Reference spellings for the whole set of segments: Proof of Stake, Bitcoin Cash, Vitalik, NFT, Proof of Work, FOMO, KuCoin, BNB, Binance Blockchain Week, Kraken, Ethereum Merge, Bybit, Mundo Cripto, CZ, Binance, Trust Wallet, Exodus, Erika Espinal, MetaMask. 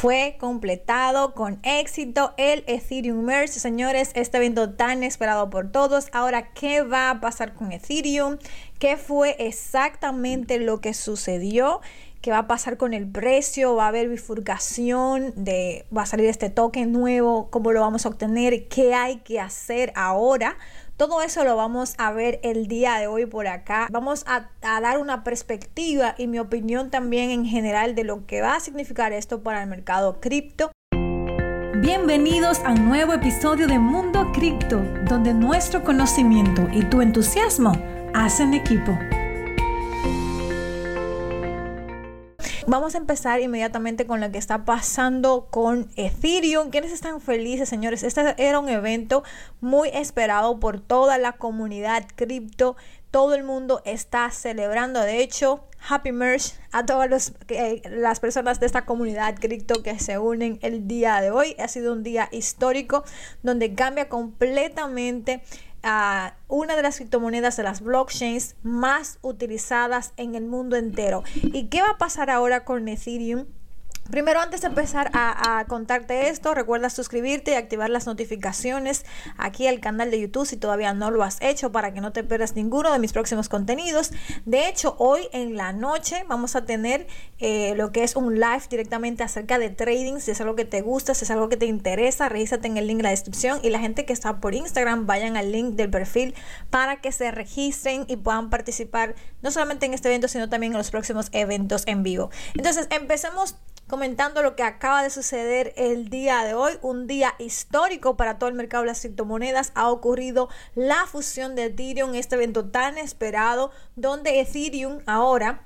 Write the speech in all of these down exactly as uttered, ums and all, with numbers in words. fue completado con éxito el Ethereum Merge. Señores, este evento tan esperado por todos. Ahora, ¿qué va a pasar con Ethereum? ¿Qué fue exactamente lo que sucedió? ¿Qué va a pasar con el precio? ¿Va a haber bifurcación? De, ¿Va a salir este token nuevo? ¿Cómo lo vamos a obtener? ¿Qué hay que hacer ahora? Todo eso lo vamos a ver el día de hoy por acá. Vamos a, a dar una perspectiva y mi opinión también en general de lo que va a significar esto para el mercado cripto. Bienvenidos a un nuevo episodio de Mundo Cripto, donde nuestro conocimiento y tu entusiasmo hacen equipo. Vamos a empezar inmediatamente con lo que está pasando con Ethereum. ¿Quiénes están felices, señores? Este era un evento muy esperado por toda la comunidad cripto. Todo el mundo está celebrando. De hecho, Happy Merge a todas los, eh, las personas de esta comunidad cripto que se unen el día de hoy. Ha sido un día histórico donde cambia completamente a una de las criptomonedas de las blockchains más utilizadas en el mundo entero. ¿Y qué va a pasar ahora con Ethereum? Primero, antes de empezar a, a contarte esto, recuerda suscribirte y activar las notificaciones aquí al canal de YouTube si todavía no lo has hecho, para que no te pierdas ninguno de mis próximos contenidos. De hecho, hoy en la noche vamos a tener eh, lo que es un live directamente acerca de trading. Si es algo que te gusta, si es algo que te interesa, regístrate en el link en la descripción, y la gente que está por Instagram, vayan al link del perfil para que se registren y puedan participar no solamente en este evento, sino también en los próximos eventos en vivo. Entonces, empecemos comentando lo que acaba de suceder el día de hoy. Un día histórico para todo el mercado de las criptomonedas. Ha ocurrido la fusión de Ethereum, este evento tan esperado, donde Ethereum ahora,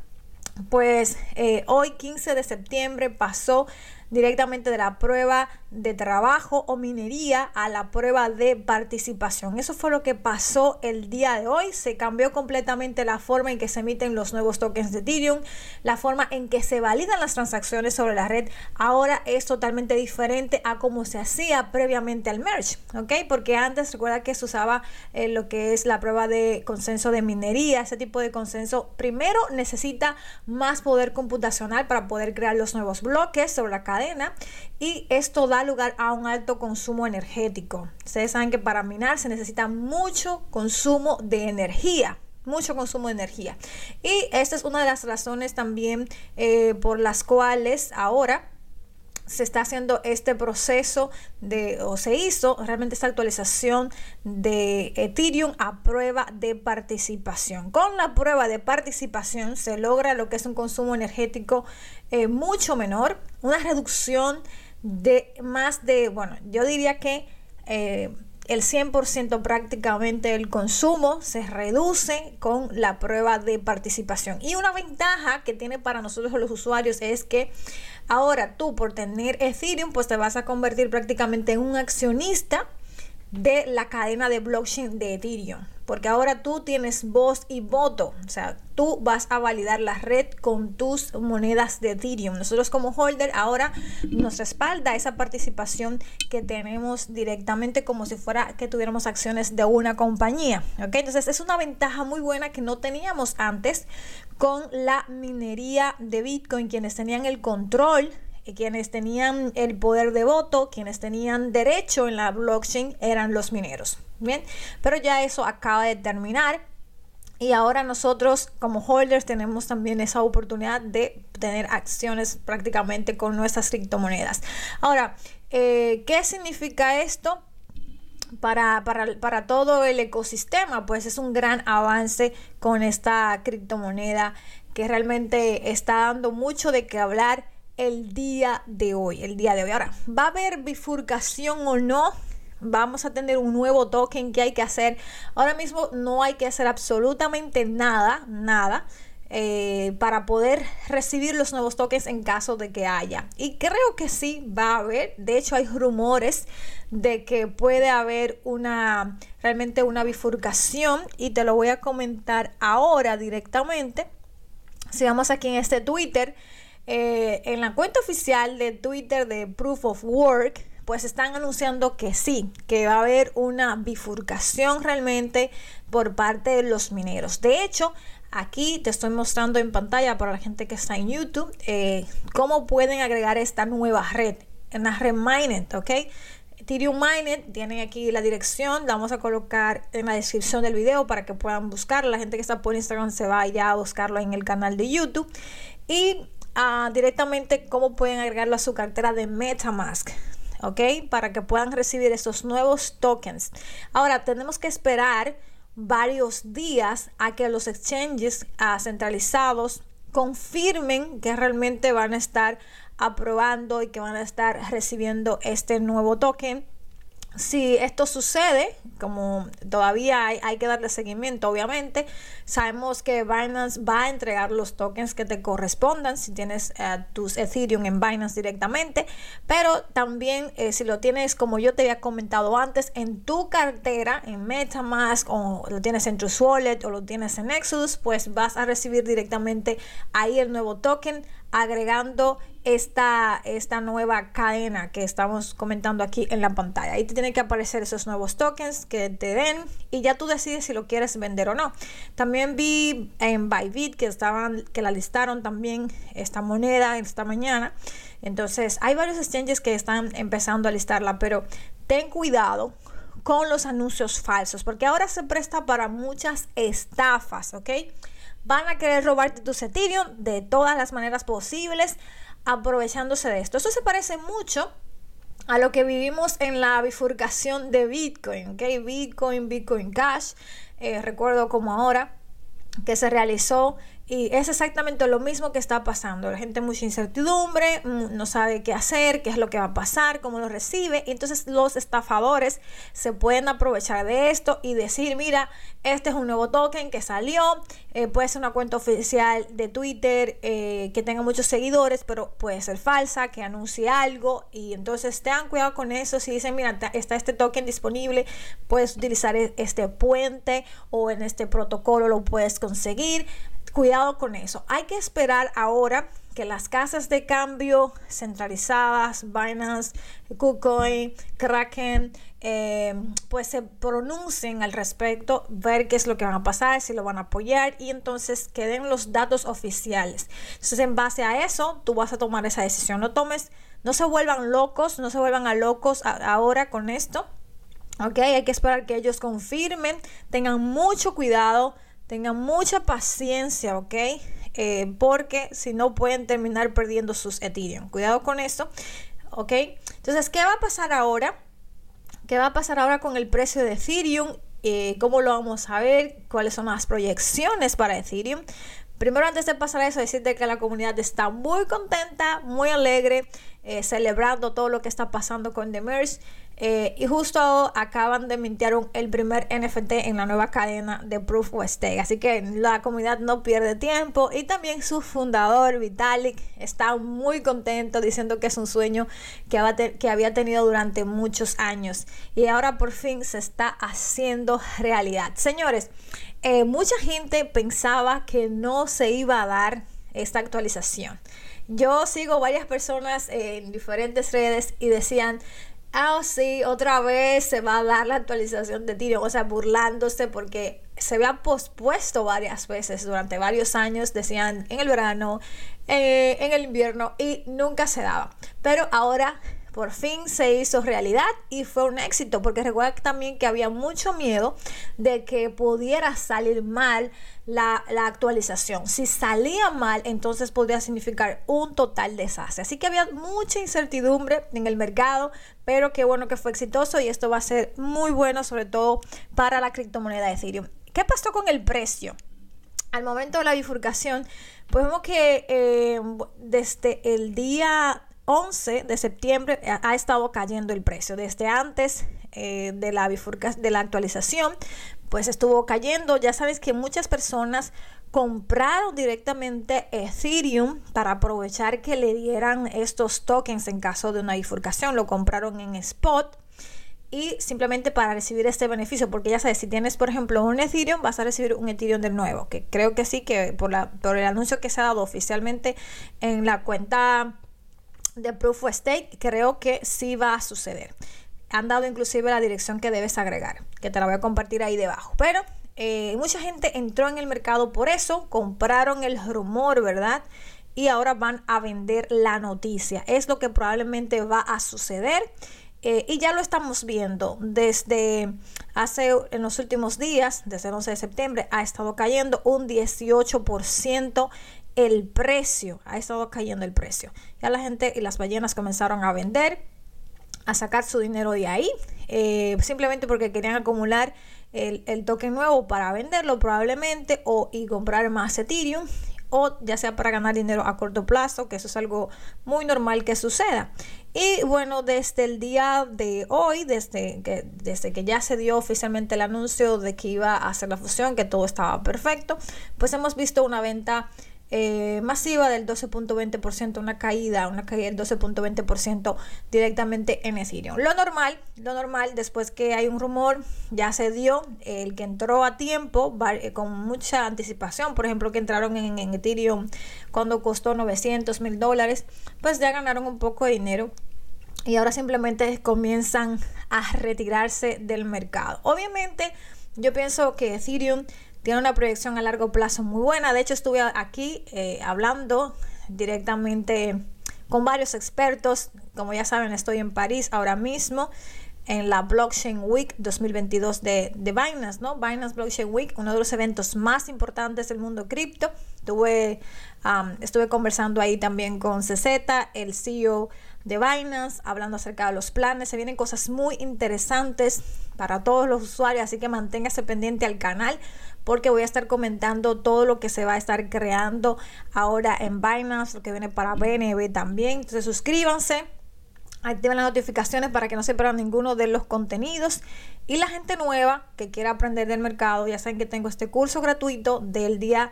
pues eh, hoy quince de septiembre, pasó directamente de la prueba de trabajo o minería a la prueba de participación. Eso fue lo que pasó el día de hoy. Se cambió completamente la forma en que se emiten los nuevos tokens de Ethereum. La forma en que se validan las transacciones sobre la red ahora es totalmente diferente a como se hacía previamente al merge, ¿okay? Porque antes, recuerda que se usaba eh, lo que es la prueba de consenso de minería. Ese tipo de consenso primero necesita más poder computacional para poder crear los nuevos bloques sobre la cadena, y esto da lugar a un alto consumo energético. Ustedes saben que para minar se necesita mucho consumo de energía, mucho consumo de energía. Y esta es una de las razones también eh, por las cuales ahora se está haciendo este proceso de, o se hizo realmente esta actualización de Ethereum a prueba de participación. Con la prueba de participación se logra lo que es un consumo energético eh, mucho menor, una reducción de más de, bueno, yo diría que eh, el cien por ciento prácticamente del consumo se reduce con la prueba de participación. Y una ventaja que tiene para nosotros los usuarios es que ahora tú, por tener Ethereum, pues te vas a convertir prácticamente en un accionista de la cadena de blockchain de Ethereum, porque ahora tú tienes voz y voto. O sea, tú vas a validar la red con tus monedas de Ethereum. Nosotros como holder ahora nos respalda esa participación que tenemos directamente, como si fuera que tuviéramos acciones de una compañía, ¿okay? Entonces es una ventaja muy buena que no teníamos antes con la minería de Bitcoin. Quienes tenían el control, quienes tenían el poder de voto, quienes tenían derecho en la blockchain eran los mineros. Bien, pero ya eso acaba de terminar, y ahora nosotros como holders tenemos también esa oportunidad de tener acciones prácticamente con nuestras criptomonedas. Ahora, eh, ¿qué significa esto? Para, para, para todo el ecosistema, pues es un gran avance con esta criptomoneda que realmente está dando mucho de qué hablar el día de hoy. El día de hoy, ahora, ¿va a haber bifurcación o no? Vamos a tener un nuevo token. ¿Qué hay que hacer? Ahora mismo no hay que hacer absolutamente nada, nada eh, para poder recibir los nuevos tokens en caso de que haya. Y creo que sí va a haber. De hecho, hay rumores de que puede haber una, realmente una bifurcación, y te lo voy a comentar ahora directamente. Si vamos aquí en este Twitter, eh, en la cuenta oficial de Twitter de Proof of Work, pues están anunciando que sí, que va a haber una bifurcación realmente por parte de los mineros. De hecho, aquí te estoy mostrando en pantalla para la gente que está en YouTube eh, cómo pueden agregar esta nueva red, una red Mainnet, ¿ok? Ethereum Mainnet, tienen aquí la dirección, la vamos a colocar en la descripción del video para que puedan buscar. La gente que está por Instagram se vaya a buscarlo en el canal de YouTube. Y uh, directamente cómo pueden agregarlo a su cartera de MetaMask, ¿ok? Para que puedan recibir estos nuevos tokens. Ahora, tenemos que esperar varios días a que los exchanges uh, centralizados confirmen que realmente van a estar aprobando y que van a estar recibiendo este nuevo token. Si esto sucede, como todavía hay, hay que darle seguimiento, obviamente sabemos que Binance va a entregar los tokens que te correspondan si tienes uh, tus Ethereum en Binance directamente, pero también eh, si lo tienes, como yo te había comentado antes, en tu cartera, en MetaMask, o lo tienes en Trust Wallet o lo tienes en Exodus, pues vas a recibir directamente ahí el nuevo token, agregando esta, esta nueva cadena que estamos comentando aquí en la pantalla. Ahí te tienen que aparecer esos nuevos tokens que te den y ya tú decides si lo quieres vender o no. También vi en Bybit que estaban, que la listaron también esta moneda esta mañana. Entonces hay varios exchanges que están empezando a listarla, pero ten cuidado con los anuncios falsos, porque ahora se presta para muchas estafas, ¿ok? Van a querer robarte tus Ethereum de todas las maneras posibles, aprovechándose de esto. Esto se parece mucho a lo que vivimos en la bifurcación de Bitcoin, ¿ok? Bitcoin, Bitcoin Cash, eh, recuerdo como ahora, que se realizó, y es exactamente lo mismo que está pasando. La gente, mucha incertidumbre, no sabe qué hacer, qué es lo que va a pasar, cómo lo recibe, y entonces los estafadores se pueden aprovechar de esto y decir, mira, este es un nuevo token que salió, eh, puede ser una cuenta oficial de Twitter eh, que tenga muchos seguidores, pero puede ser falsa, que anuncie algo, y entonces tengan cuidado con eso. Si dicen, mira, está este token disponible, puedes utilizar este puente o en este protocolo lo puedes conseguir. Cuidado con eso. Hay que esperar ahora que las casas de cambio centralizadas, Binance, KuCoin, Kraken, eh, pues se pronuncien al respecto, ver qué es lo que van a pasar, si lo van a apoyar, y entonces que den los datos oficiales. Entonces, en base a eso, tú vas a tomar esa decisión. No tomes, no se vuelvan locos, no se vuelvan a locos a, ahora con esto, ¿ok? Hay que esperar que ellos confirmen, tengan mucho cuidado. Tengan mucha paciencia, ¿ok? Eh, porque si no pueden terminar perdiendo sus Ethereum. Cuidado con eso, ¿ok? Entonces, ¿qué va a pasar ahora? ¿Qué va a pasar ahora con el precio de Ethereum? Eh, ¿Cómo lo vamos a ver? ¿Cuáles son las proyecciones para Ethereum? Primero, antes de pasar a eso, decirte que la comunidad está muy contenta, muy alegre, eh, celebrando todo lo que está pasando con The Merge. Eh, y justo acaban de mintear el primer N F T en la nueva cadena de Proof of Stake, así que la comunidad no pierde tiempo, y también su fundador Vitalik está muy contento, diciendo que es un sueño que, abate, que había tenido durante muchos años y ahora por fin se está haciendo realidad. Señores, eh, mucha gente pensaba que no se iba a dar esta actualización. Yo sigo varias personas en diferentes redes y decían, ah, oh, sí, otra vez se va a dar la actualización de Ethereum, o sea, burlándose porque se había pospuesto varias veces durante varios años, decían en el verano, eh, en el invierno, y nunca se daba. Pero ahora por fin se hizo realidad y fue un éxito, porque recuerda también que había mucho miedo de que pudiera salir mal la, la actualización. Si salía mal, entonces podría significar un total desastre. Así que había mucha incertidumbre en el mercado, pero qué bueno que fue exitoso, y esto va a ser muy bueno, sobre todo para la criptomoneda de Ethereum. ¿Qué pasó con el precio? Al momento de la bifurcación, pues vemos que eh, desde el día once de septiembre ha estado cayendo el precio. Desde antes eh, de la bifurcación, de la actualización, pues estuvo cayendo. Ya sabes que muchas personas compraron directamente Ethereum para aprovechar que le dieran estos tokens en caso de una bifurcación. Lo compraron en spot y simplemente para recibir este beneficio, porque ya sabes, si tienes por ejemplo un Ethereum, vas a recibir un Ethereum de nuevo, que creo que sí, que por, la, por el anuncio que se ha dado oficialmente en la cuenta de Proof of Stake, creo que sí va a suceder. Han dado inclusive la dirección que debes agregar, que te la voy a compartir ahí debajo. Pero eh, mucha gente entró en el mercado por eso, compraron el rumor, ¿verdad? Y ahora van a vender la noticia. Es lo que probablemente va a suceder. Eh, y ya lo estamos viendo desde hace, en los últimos días, desde el once de septiembre, ha estado cayendo un dieciocho por ciento el precio. Ha estado cayendo el precio. Ya la gente y las ballenas comenzaron a vender, a sacar su dinero de ahí, eh, simplemente porque querían acumular el, el token nuevo para venderlo probablemente, o y comprar más Ethereum, o ya sea para ganar dinero a corto plazo, que eso es algo muy normal que suceda. Y bueno, desde el día de hoy, desde que, desde que ya se dio oficialmente el anuncio de que iba a hacer la fusión, que todo estaba perfecto, pues hemos visto una venta eh, masiva del doce punto veinte por ciento, una caída, una caída del doce punto veinte por ciento directamente en Ethereum. Lo normal, lo normal, después que hay un rumor, ya se dio, el que entró a tiempo, con mucha anticipación, por ejemplo, que entraron en, en Ethereum cuando costó novecientos mil dólares, pues ya ganaron un poco de dinero. Y ahora simplemente comienzan a retirarse del mercado. Obviamente, yo pienso que Ethereum tiene una proyección a largo plazo muy buena. De hecho, estuve aquí eh, hablando directamente con varios expertos. Como ya saben, estoy en París ahora mismo, en la Blockchain Week dos mil veintidós de, de Binance, ¿no? Binance Blockchain Week, uno de los eventos más importantes del mundo cripto. Estuve, um, estuve conversando ahí también con C Z, el C E O de Binance, hablando acerca de los planes. Se vienen cosas muy interesantes para todos los usuarios, así que manténgase pendiente al canal, porque voy a estar comentando todo lo que se va a estar creando ahora en Binance, lo que viene para B N B también. Entonces suscríbanse, activen las notificaciones para que no se pierdan ninguno de los contenidos. Y la gente nueva que quiera aprender del mercado, ya saben que tengo este curso gratuito del día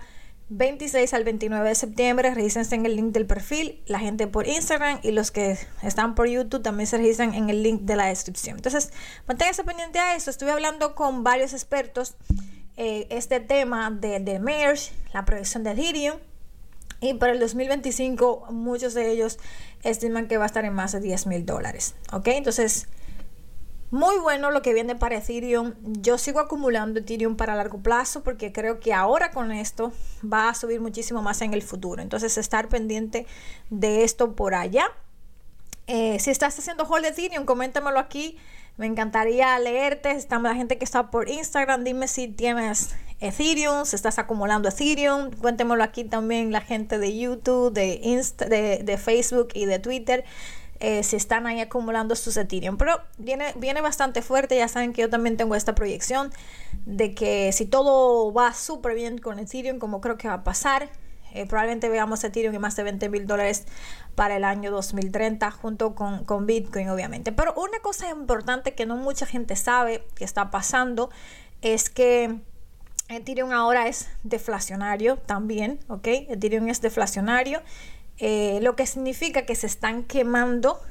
veintiséis al veintinueve de septiembre. Regístrense en el link del perfil. La gente por Instagram y los que están por YouTube también se registran en el link de la descripción. Entonces, manténganse pendiente a eso. Estuve hablando con varios expertos eh, este tema de, de Merge, la proyección de Ethereum. Y para el dos mil veinticinco, muchos de ellos estiman que va a estar en más de diez mil dólares. ¿Ok? Entonces, muy bueno lo que viene para Ethereum. Yo sigo acumulando Ethereum para largo plazo, porque creo que ahora con esto va a subir muchísimo más en el futuro. Entonces, estar pendiente de esto por allá. Eh, si estás haciendo hold de Ethereum, coméntamelo aquí. Me encantaría leerte. Está la gente que está por Instagram. Dime si tienes Ethereum, si estás acumulando Ethereum. Cuéntemelo aquí también la gente de YouTube, de, Insta, de, de Facebook y de Twitter. Eh, si están ahí acumulando sus Ethereum. Pero viene, viene bastante fuerte. Ya saben que yo también tengo esta proyección de que si todo va súper bien con Ethereum, como creo que va a pasar, Eh, probablemente veamos Ethereum en más de veinte mil dólares para el año dos mil treinta, junto con, con Bitcoin, obviamente. Pero una cosa importante que no mucha gente sabe que está pasando es que Ethereum ahora es deflacionario también, ¿ok? Ethereum es deflacionario, eh, lo que significa que se están quemando,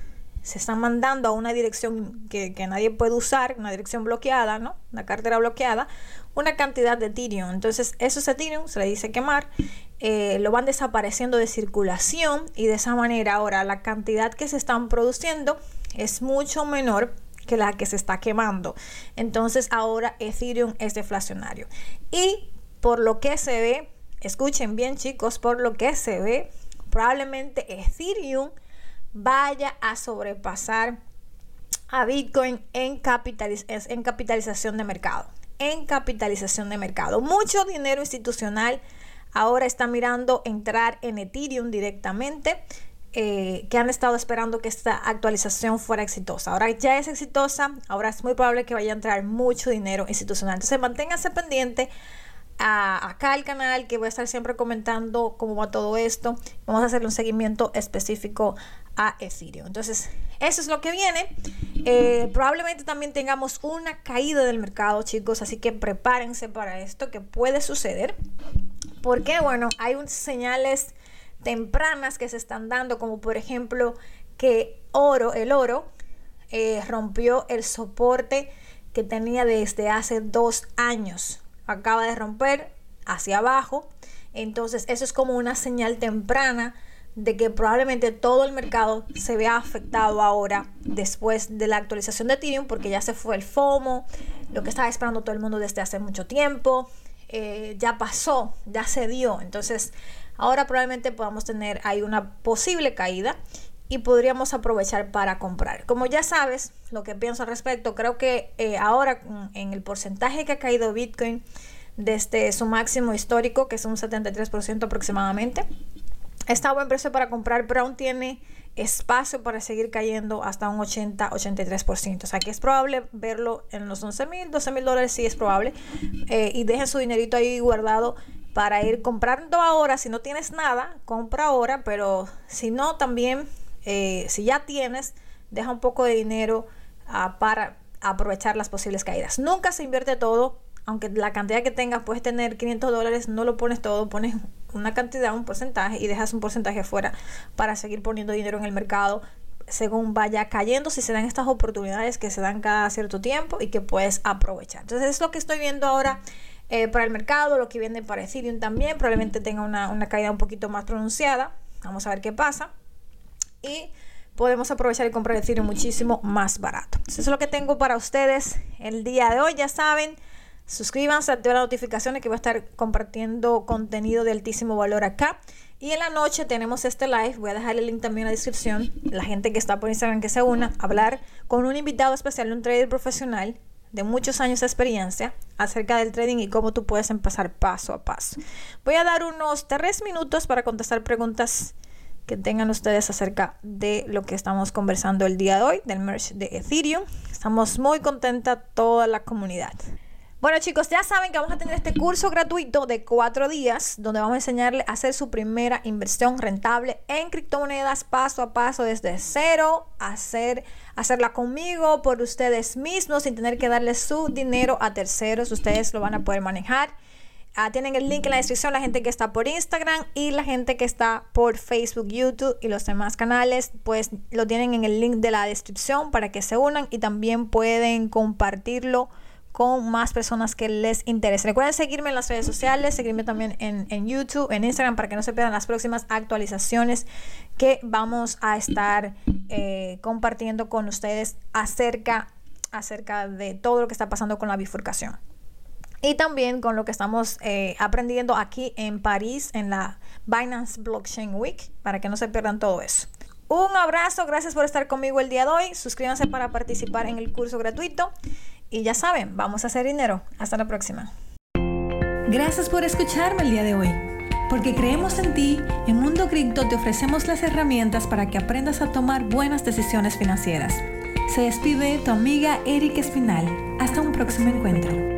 se están mandando a una dirección que, que nadie puede usar, una dirección bloqueada, ¿no? Una cartera bloqueada, una cantidad de Ethereum. Entonces, esos Ethereum se le dice quemar, eh, lo van desapareciendo de circulación, y de esa manera ahora la cantidad que se están produciendo es mucho menor que la que se está quemando. Entonces, ahora Ethereum es deflacionario. Y por lo que se ve, escuchen bien, chicos, por lo que se ve, probablemente Ethereum vaya a sobrepasar a Bitcoin en, capitaliz- en capitalización de mercado. En capitalización de mercado. Mucho dinero institucional ahora está mirando entrar en Ethereum directamente, eh, que han estado esperando que esta actualización fuera exitosa. Ahora ya es exitosa, ahora es muy probable que vaya a entrar mucho dinero institucional. Entonces, manténganse pendiente a, acá al canal, que voy a estar siempre comentando cómo va todo esto. Vamos a hacer un seguimiento específico a Ethereum. Entonces, eso es lo que viene. Eh, probablemente también tengamos una caída del mercado, chicos, así que prepárense para esto que puede suceder, porque bueno, hay un, señales tempranas que se están dando, como por ejemplo que oro, el oro eh, rompió el soporte que tenía desde hace dos años, acaba de romper hacia abajo. Entonces, eso es como una señal temprana de que probablemente todo el mercado se vea afectado ahora después de la actualización de Ethereum, porque ya se fue el FOMO, lo que estaba esperando todo el mundo desde hace mucho tiempo, eh, ya pasó, ya se dio. Entonces ahora probablemente podamos tener ahí una posible caída y podríamos aprovechar para comprar. Como ya sabes lo que pienso al respecto, creo que eh, ahora en el porcentaje que ha caído Bitcoin desde su máximo histórico, que es un setenta y tres por ciento aproximadamente, está a buen precio para comprar, pero aún tiene espacio para seguir cayendo hasta un ochenta a ochenta y tres por ciento. O sea que es probable verlo en los once mil, doce mil dólares, sí es probable. Eh, y dejen su dinerito ahí guardado para ir comprando ahora. Si no tienes nada, compra ahora, pero si no, también, eh, si ya tienes, deja un poco de dinero uh, para aprovechar las posibles caídas. Nunca se invierte todo. Aunque la cantidad que tengas, puedes tener quinientos dólares, no lo pones todo, pones una cantidad, un porcentaje, y dejas un porcentaje fuera para seguir poniendo dinero en el mercado según vaya cayendo, si se dan estas oportunidades que se dan cada cierto tiempo y que puedes aprovechar. Entonces es lo que estoy viendo ahora eh, para el mercado, lo que viene para Ethereum también, probablemente tenga una, una caída un poquito más pronunciada, vamos a ver qué pasa, y podemos aprovechar y comprar Ethereum muchísimo más barato. Entonces eso es lo que tengo para ustedes el día de hoy. Ya saben, suscríbanse, activen las notificaciones, que voy a estar compartiendo contenido de altísimo valor acá. Y en la noche tenemos este live, voy a dejar el link también en la descripción. La gente que está por Instagram que se una, hablar con un invitado especial, un trader profesional de muchos años de experiencia acerca del trading y cómo tú puedes empezar paso a paso. Voy a dar unos tres minutos para contestar preguntas que tengan ustedes acerca de lo que estamos conversando el día de hoy, del merge de Ethereum. Estamos muy contenta toda la comunidad. Bueno chicos, ya saben que vamos a tener este curso gratuito de cuatro días donde vamos a enseñarles a hacer su primera inversión rentable en criptomonedas paso a paso desde cero, hacer, hacerla conmigo por ustedes mismos sin tener que darle su dinero a terceros, ustedes lo van a poder manejar. Ah, tienen el link en la descripción, la gente que está por Instagram y la gente que está por Facebook, YouTube y los demás canales, pues lo tienen en el link de la descripción para que se unan y también pueden compartirlo con más personas que les interese. Recuerden seguirme en las redes sociales, seguirme también en, en YouTube, en Instagram, para que no se pierdan las próximas actualizaciones que vamos a estar eh, compartiendo con ustedes acerca, acerca de todo lo que está pasando con la bifurcación. Y también con lo que estamos eh, aprendiendo aquí en París, en la Binance Blockchain Week, para que no se pierdan todo eso. Un abrazo, gracias por estar conmigo el día de hoy. Suscríbanse para participar en el curso gratuito. Y ya saben, vamos a hacer dinero. Hasta la próxima. Gracias por escucharme el día de hoy. Porque creemos en ti, en Mundo Cripto te ofrecemos las herramientas para que aprendas a tomar buenas decisiones financieras. Se despide tu amiga Erika Espinal. Hasta un próximo encuentro.